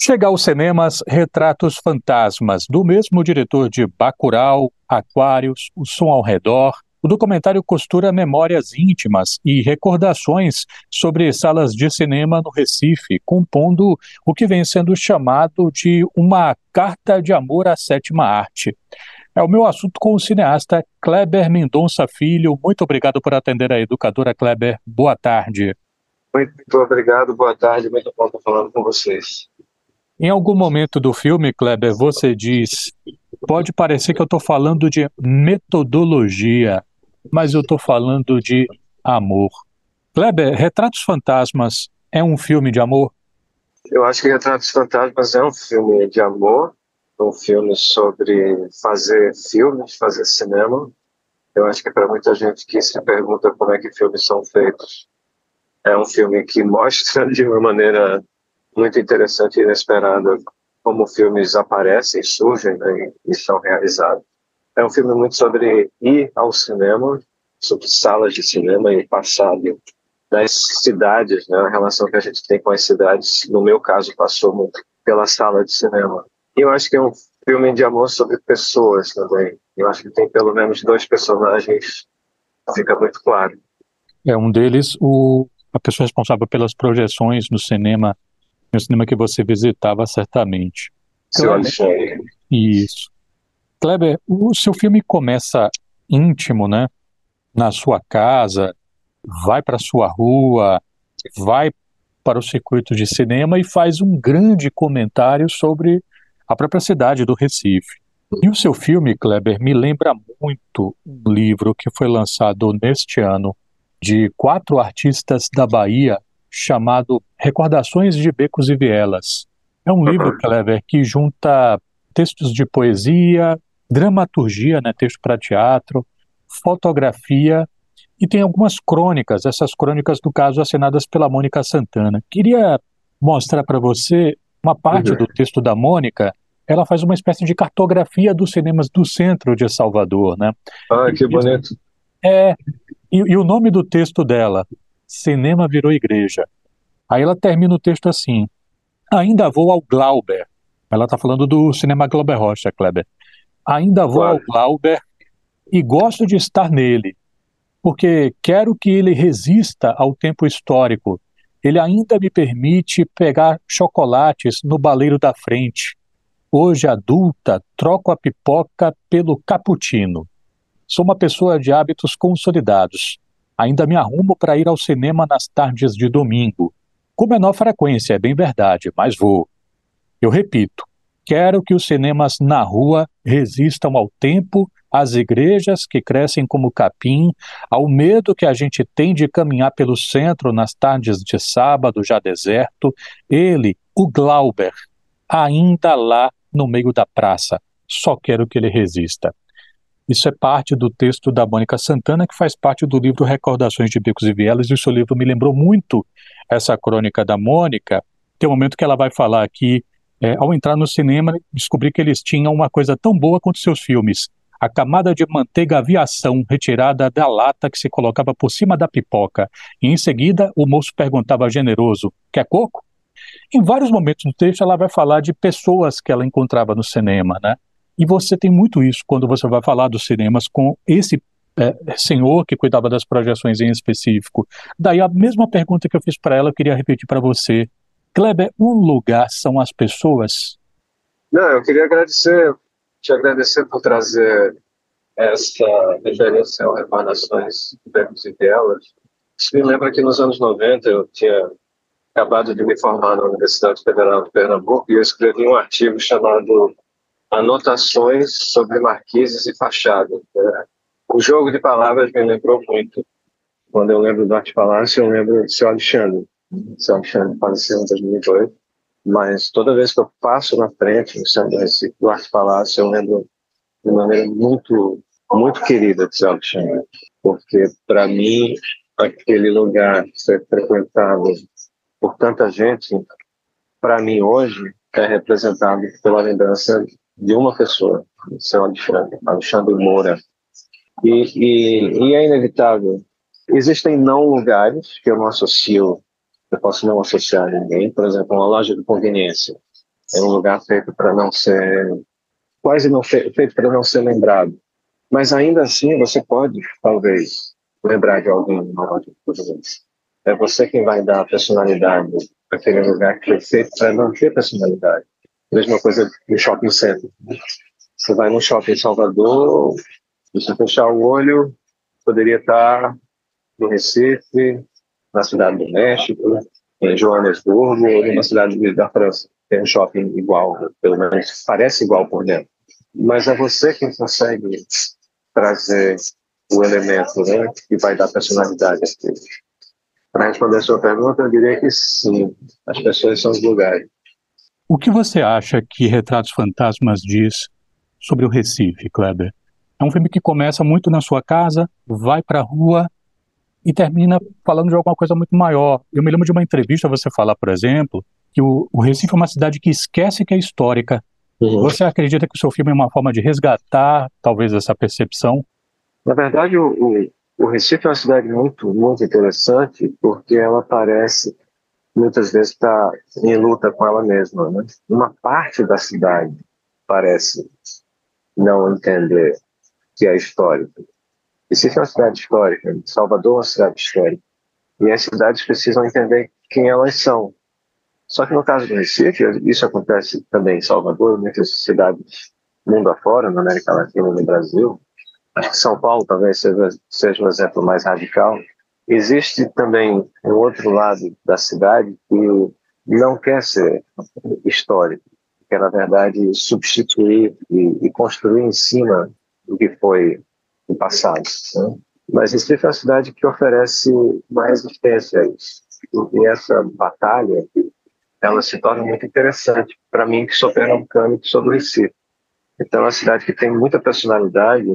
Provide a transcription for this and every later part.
Chega aos cinemas Retratos Fantasmas, do mesmo diretor de Bacurau, Aquários, O Som ao Redor. O documentário costura memórias íntimas e recordações sobre salas de cinema no Recife, compondo o que vem sendo chamado de uma carta de amor à sétima arte. É o meu assunto com o cineasta Kleber Mendonça Filho. Muito obrigado por atender a Educadora, Kleber. Boa tarde. Muito obrigado, boa tarde. Muito bom estar falando com vocês. Em algum momento do filme, Kleber, você diz: pode parecer que eu estou falando de metodologia, mas eu estou falando de amor. Kleber, Retratos Fantasmas é um filme de amor? Eu acho que Retratos Fantasmas é um filme de amor, um filme sobre fazer filmes, fazer cinema. Eu acho que para muita gente que se pergunta como é que filmes são feitos, é um filme que mostra de uma maneira muito interessante e inesperada como filmes aparecem, surgem, né, e são realizados. É um filme muito sobre ir ao cinema, sobre salas de cinema e o passado das cidades, né, a relação que a gente tem com as cidades. No meu caso, passou muito pela sala de cinema. E eu acho que é um filme de amor sobre pessoas também. Eu acho que tem pelo menos dois personagens, fica muito claro. É um deles, a pessoa responsável pelas projeções no cinema que você visitava certamente. Kleber, isso. Kleber, o seu filme começa íntimo, né? Na sua casa, vai para a sua rua, vai para o circuito de cinema e faz um grande comentário sobre a própria cidade do Recife. E o seu filme, Kleber, me lembra muito um livro que foi lançado neste ano de 4 artistas da Bahia, chamado Recordações de Becos e Vielas. É um livro, Kleber, que junta textos de poesia, dramaturgia, né, texto para teatro, fotografia, e tem algumas crônicas, essas crônicas do caso assinadas pela Mônica Santana. Queria mostrar para você uma parte do texto da Mônica. Ela faz uma espécie de cartografia dos cinemas do centro de Salvador, né? Ah, que bonito. E o nome do texto dela: Cinema virou igreja. Aí ela termina o texto assim: ainda vou ao Glauber. Ela está falando do cinema Glauber Rocha, Kleber. Ainda vou ao Glauber e gosto de estar nele, porque quero que ele resista ao tempo histórico. Ele ainda me permite pegar chocolates no baleiro da frente. Hoje, adulta, troco a pipoca pelo cappuccino. Sou uma pessoa de hábitos consolidados. Ainda me arrumo para ir ao cinema nas tardes de domingo. Com menor frequência, é bem verdade, mas vou. Eu repito, quero que os cinemas na rua resistam ao tempo, às igrejas que crescem como capim, ao medo que a gente tem de caminhar pelo centro nas tardes de sábado, já deserto. Ele, o Glauber, ainda lá no meio da praça. Só quero que ele resista. Isso é parte do texto da Mônica Santana, que faz parte do livro Recordações de Becos e Vielas, e o seu livro me lembrou muito essa crônica da Mônica. Tem um momento que ela vai falar que, ao entrar no cinema, descobri que eles tinham uma coisa tão boa quanto seus filmes: a camada de manteiga aviação retirada da lata que se colocava por cima da pipoca. E em seguida, o moço perguntava generoso: quer coco? Em vários momentos do texto, ela vai falar de pessoas que ela encontrava no cinema, né? E você tem muito isso quando você vai falar dos cinemas com esse senhor que cuidava das projeções em específico. Daí a mesma pergunta que eu fiz para ela, eu queria repetir para você. Kleber, um lugar são as pessoas? Não, eu queria te agradecer por trazer essa referência ao Recordações de Becos e Vielas. Isso me lembra que nos anos 90 eu tinha acabado de me formar na Universidade Federal de Pernambuco e eu escrevi um artigo chamado Anotações sobre Marquises e Fachada. O jogo de palavras me lembrou muito. Quando eu lembro do Arte Palácio, eu lembro do seu Alexandre. O seu Alexandre faleceu em 2002, mas toda vez que eu passo na frente do Arte Palácio, eu lembro de maneira muito, muito querida do seu Alexandre, porque, para mim, aquele lugar ser frequentado por tanta gente, para mim, hoje, é representado pela lembrança de uma pessoa, o seu Alexandre Moura. E é inevitável. Existem não lugares que eu não associo, eu posso não associar a ninguém. Por exemplo, uma loja de conveniência. É um lugar feito para não ser, quase não feito para não ser lembrado. Mas ainda assim você pode, talvez, lembrar de alguém. É você quem vai dar a personalidade para aquele lugar que foi feito para não ter personalidade. Mesma coisa do shopping center. Você vai num shopping em Salvador, você fechar o olho, poderia estar no Recife, na cidade do México, em Joanesburgo, ou na cidade da França. Tem um shopping igual, pelo menos parece igual por dentro. Mas é você quem consegue trazer o elemento, né, que vai dar personalidade àquilo. Para responder a sua pergunta, eu diria que sim, as pessoas são os lugares. O que você acha que Retratos Fantasmas diz sobre o Recife, Kleber? É um filme que começa muito na sua casa, vai para a rua e termina falando de alguma coisa muito maior. Eu me lembro de uma entrevista você falar, por exemplo, que o Recife é uma cidade que esquece que é histórica. Uhum. Você acredita que o seu filme é uma forma de resgatar, talvez, essa percepção? Na verdade, o Recife é uma cidade muito, muito interessante, porque ela parece, muitas vezes, estar em luta com ela mesma, né? Uma parte da cidade parece não entender que é histórica. Recife é uma cidade histórica, Salvador é uma cidade histórica. E as cidades precisam entender quem elas são. Só que no caso do Recife, isso acontece também em Salvador, muitas cidades mundo afora, na América Latina, no Brasil. Acho que São Paulo talvez seja um exemplo mais radical. Existe também um outro lado da cidade que não quer ser histórico, quer, na verdade, substituir e construir em cima do que foi o passado. Né? Mas Recife é uma cidade que oferece uma resistência a isso. E essa batalha, ela se torna muito interessante para mim, que sou pernambucano, que sou do Recife. Então é uma cidade que tem muita personalidade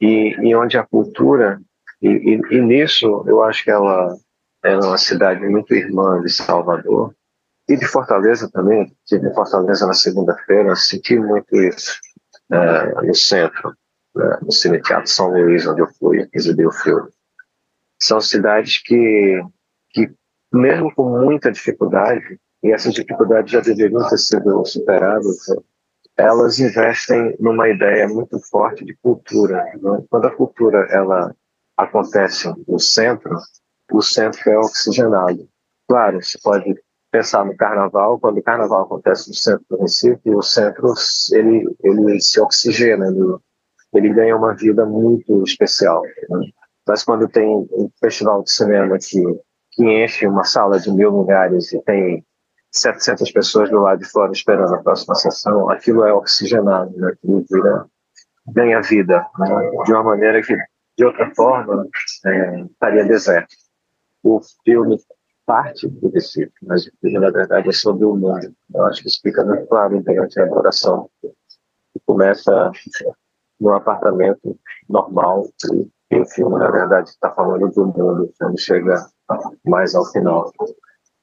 e onde a cultura... E nisso, eu acho que ela é uma cidade muito irmã de Salvador e de Fortaleza também. Estive em Fortaleza na segunda-feira, senti muito isso no centro, no Cine Teatro São Luiz, onde eu fui exibir o filme. São cidades que, mesmo com muita dificuldade, e essas dificuldades já deveriam ter sido superadas, elas investem numa ideia muito forte de cultura. Né? Quando a cultura acontece no centro, o centro é oxigenado. Claro, você pode pensar no carnaval, quando o carnaval acontece no centro do Recife, o centro ele se oxigena, ele ganha uma vida muito especial. Né? Mas quando tem um festival de cinema que enche uma sala de 1.000 lugares e tem 700 pessoas do lado de fora esperando a próxima sessão, aquilo é oxigenado, né? Aquilo ganha vida, né? De uma maneira que, de outra forma, estaria deserto. O filme parte do Recife, mas o filme, na verdade, é sobre o mundo. Eu acho que explica muito claro durante a elaboração. Começa num apartamento normal e o filme, na verdade, está falando do mundo quando chega mais ao final.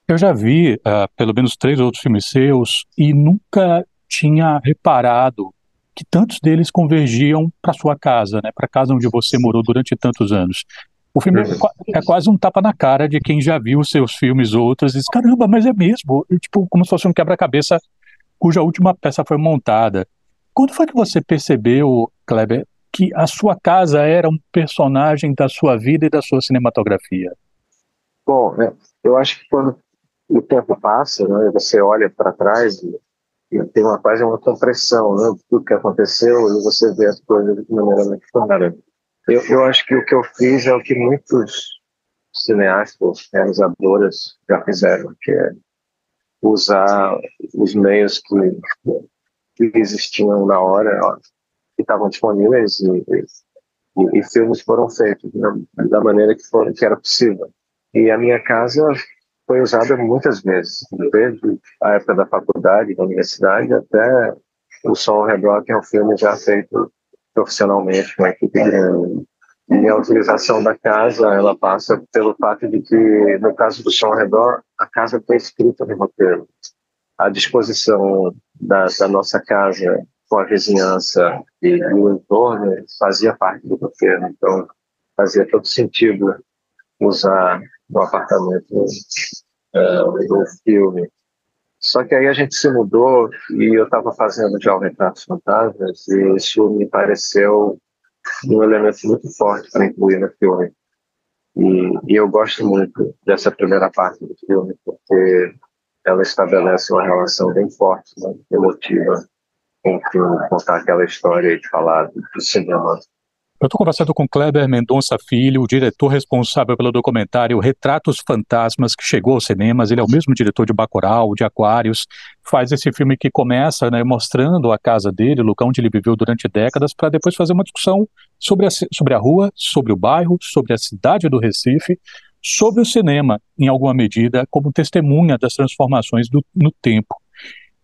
Eu já vi pelo menos 3 outros filmes seus e nunca tinha reparado que tantos deles convergiam para sua casa, né? Para a casa onde você morou durante tantos anos. O filme é quase um tapa na cara de quem já viu seus filmes outros e diz, caramba, mas é mesmo, e, tipo, como se fosse um quebra-cabeça cuja última peça foi montada. Quando foi que você percebeu, Kleber, que a sua casa era um personagem da sua vida e da sua cinematografia? Bom, eu acho que quando o tempo passa, né, você olha para trás e tem uma compressão, né, de tudo que aconteceu, e você vê as coisas de maneira muito clara. Eu acho que o que eu fiz é o que muitos cineastas, realizadores já fizeram, que é usar os meios que existiam na hora, que estavam disponíveis, e filmes foram feitos da maneira que era possível. E a minha casa foi usada muitas vezes, desde a época da faculdade, da universidade, até O Som ao Redor, que é um filme já feito profissionalmente, com a equipe grande. E a utilização da casa, ela passa pelo fato de que, no caso do Som ao Redor, a casa está escrita no roteiro. A disposição da nossa casa com a vizinhança e o entorno fazia parte do roteiro, então fazia todo sentido usar do apartamento, do filme, Só que aí a gente se mudou e eu estava fazendo já o Retratos Fantasmas e isso me pareceu um elemento muito forte para incluir no filme. E eu gosto muito dessa primeira parte do filme porque ela estabelece uma relação bem forte, né, emotiva, entre contar aquela história e falar do cinema. Eu estou conversando com Kleber Mendonça Filho, o diretor responsável pelo documentário Retratos Fantasmas, que chegou aos cinemas. Ele é o mesmo diretor de Bacurau, de Aquários. Faz esse filme que começa, né, mostrando a casa dele, o lugar onde ele viveu durante décadas, para depois fazer uma discussão sobre a rua, sobre o bairro, sobre a cidade do Recife, sobre o cinema, em alguma medida, como testemunha das transformações no tempo.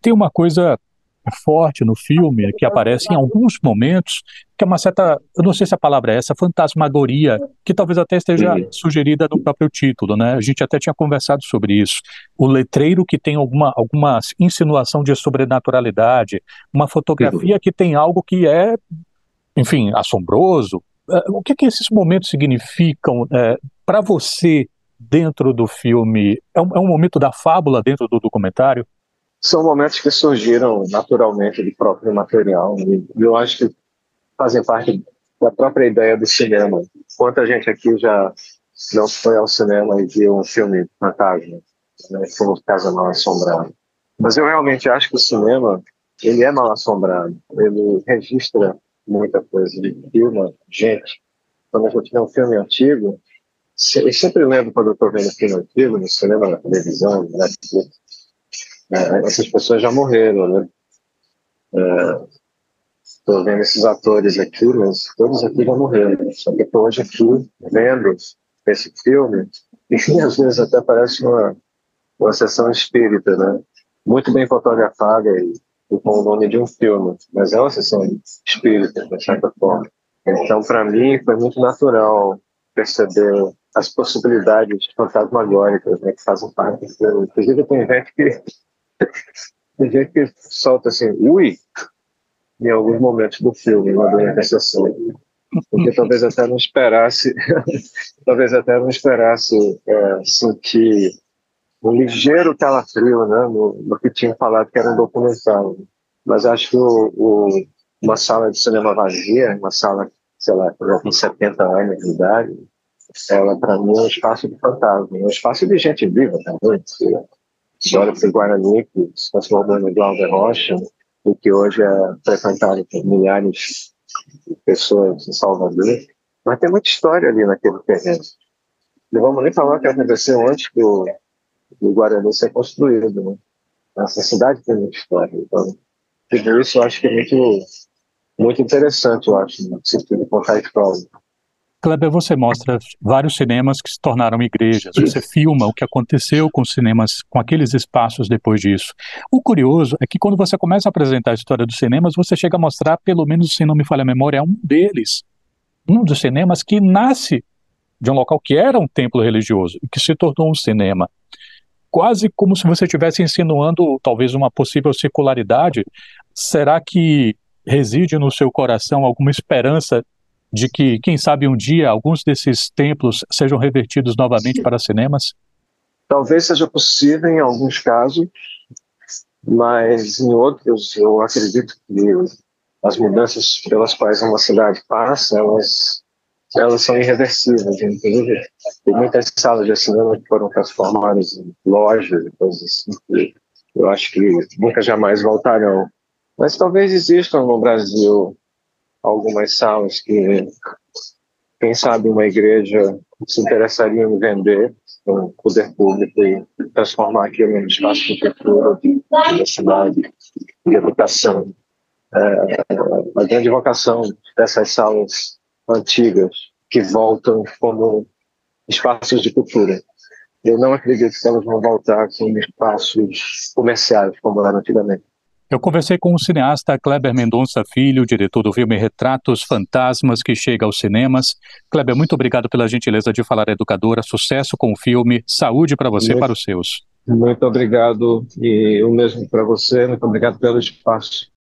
Tem uma coisa forte no filme, que aparece em alguns momentos, que é uma certa, eu não sei se a palavra é essa, fantasmagoria, que talvez até esteja sugerida no próprio título, né? A gente até tinha conversado sobre isso. O letreiro que tem alguma insinuação de sobrenaturalidade, uma fotografia que tem algo que é, enfim, assombroso. O que esses momentos significam para você dentro do filme? É um momento da fábula dentro do documentário? São momentos que surgiram naturalmente do próprio material e eu acho que fazem parte da própria ideia do cinema. Quanta gente aqui já não foi ao cinema e viu um filme fantasma, né, como Casa Mal Assombrada. Mas eu realmente acho que o cinema, ele é mal assombrado, ele registra muita coisa, ele filma gente. Quando a gente vê um filme antigo, eu sempre lembro quando eu estou vendo filme antigo, no cinema, na televisão, na Netflix, essas pessoas já morreram, né? Estou vendo esses atores aqui, mas todos aqui já morreram. Só que estou hoje aqui vendo esse filme e às vezes até parece uma sessão espírita, né? Muito bem fotografada e com o nome de um filme, mas é uma sessão espírita, de certa forma. Então, para mim, foi muito natural perceber as possibilidades fantasmagóricas, né, que fazem parte do filme. Inclusive, tem gente que solta assim, ui, em alguns momentos do filme, durante a sessão, porque talvez até não esperasse, sentir um ligeiro calafrio, né, no que tinha falado que era um documentário. Mas acho que uma sala de cinema vazia, uma sala, sei lá, com 70 anos de idade, ela, para mim, é um espaço de fantasma, é um espaço de gente viva também. Se olha para o Guarani, que se transformou no Glauber Rocha, e que hoje é frequentado por milhares de pessoas em Salvador, mas tem muita história ali naquele terreno. Não vamos nem falar o que aconteceu antes do Guarani ser construído, né? Essa cidade tem muita história. Então, tudo isso eu acho que é muito, muito interessante, eu acho, no sentido de contar a história. Kleber, você mostra vários cinemas que se tornaram igrejas, você filma o que aconteceu com os cinemas, com aqueles espaços depois disso. O curioso é que quando você começa a apresentar a história dos cinemas, você chega a mostrar, pelo menos se não me falha a memória, um dos cinemas que nasce de um local que era um templo religioso e que se tornou um cinema. Quase como se você estivesse insinuando talvez uma possível circularidade. Será que reside no seu coração alguma esperança de que, quem sabe, um dia alguns desses templos sejam revertidos novamente para cinemas? Talvez seja possível em alguns casos, mas em outros eu acredito que as mudanças pelas quais uma cidade passa, elas são irreversíveis. Inclusive, tem muitas salas de cinema que foram transformadas em lojas e coisas assim, que eu acho que nunca jamais voltarão. Mas talvez existam no Brasil algumas salas que, quem sabe, uma igreja se interessaria em vender no poder público e transformar aquilo em espaço de cultura, de universidade, de educação. A grande vocação dessas salas antigas que voltam como espaços de cultura. Eu não acredito que elas vão voltar como espaços comerciais, como era antigamente. Eu conversei com o cineasta Kleber Mendonça Filho, diretor do filme Retratos Fantasmas, que chega aos cinemas. Kleber, muito obrigado pela gentileza de falar à Educadora. Sucesso com o filme. Saúde para você e para os seus. Muito obrigado. E o mesmo para você. Muito obrigado pelo espaço.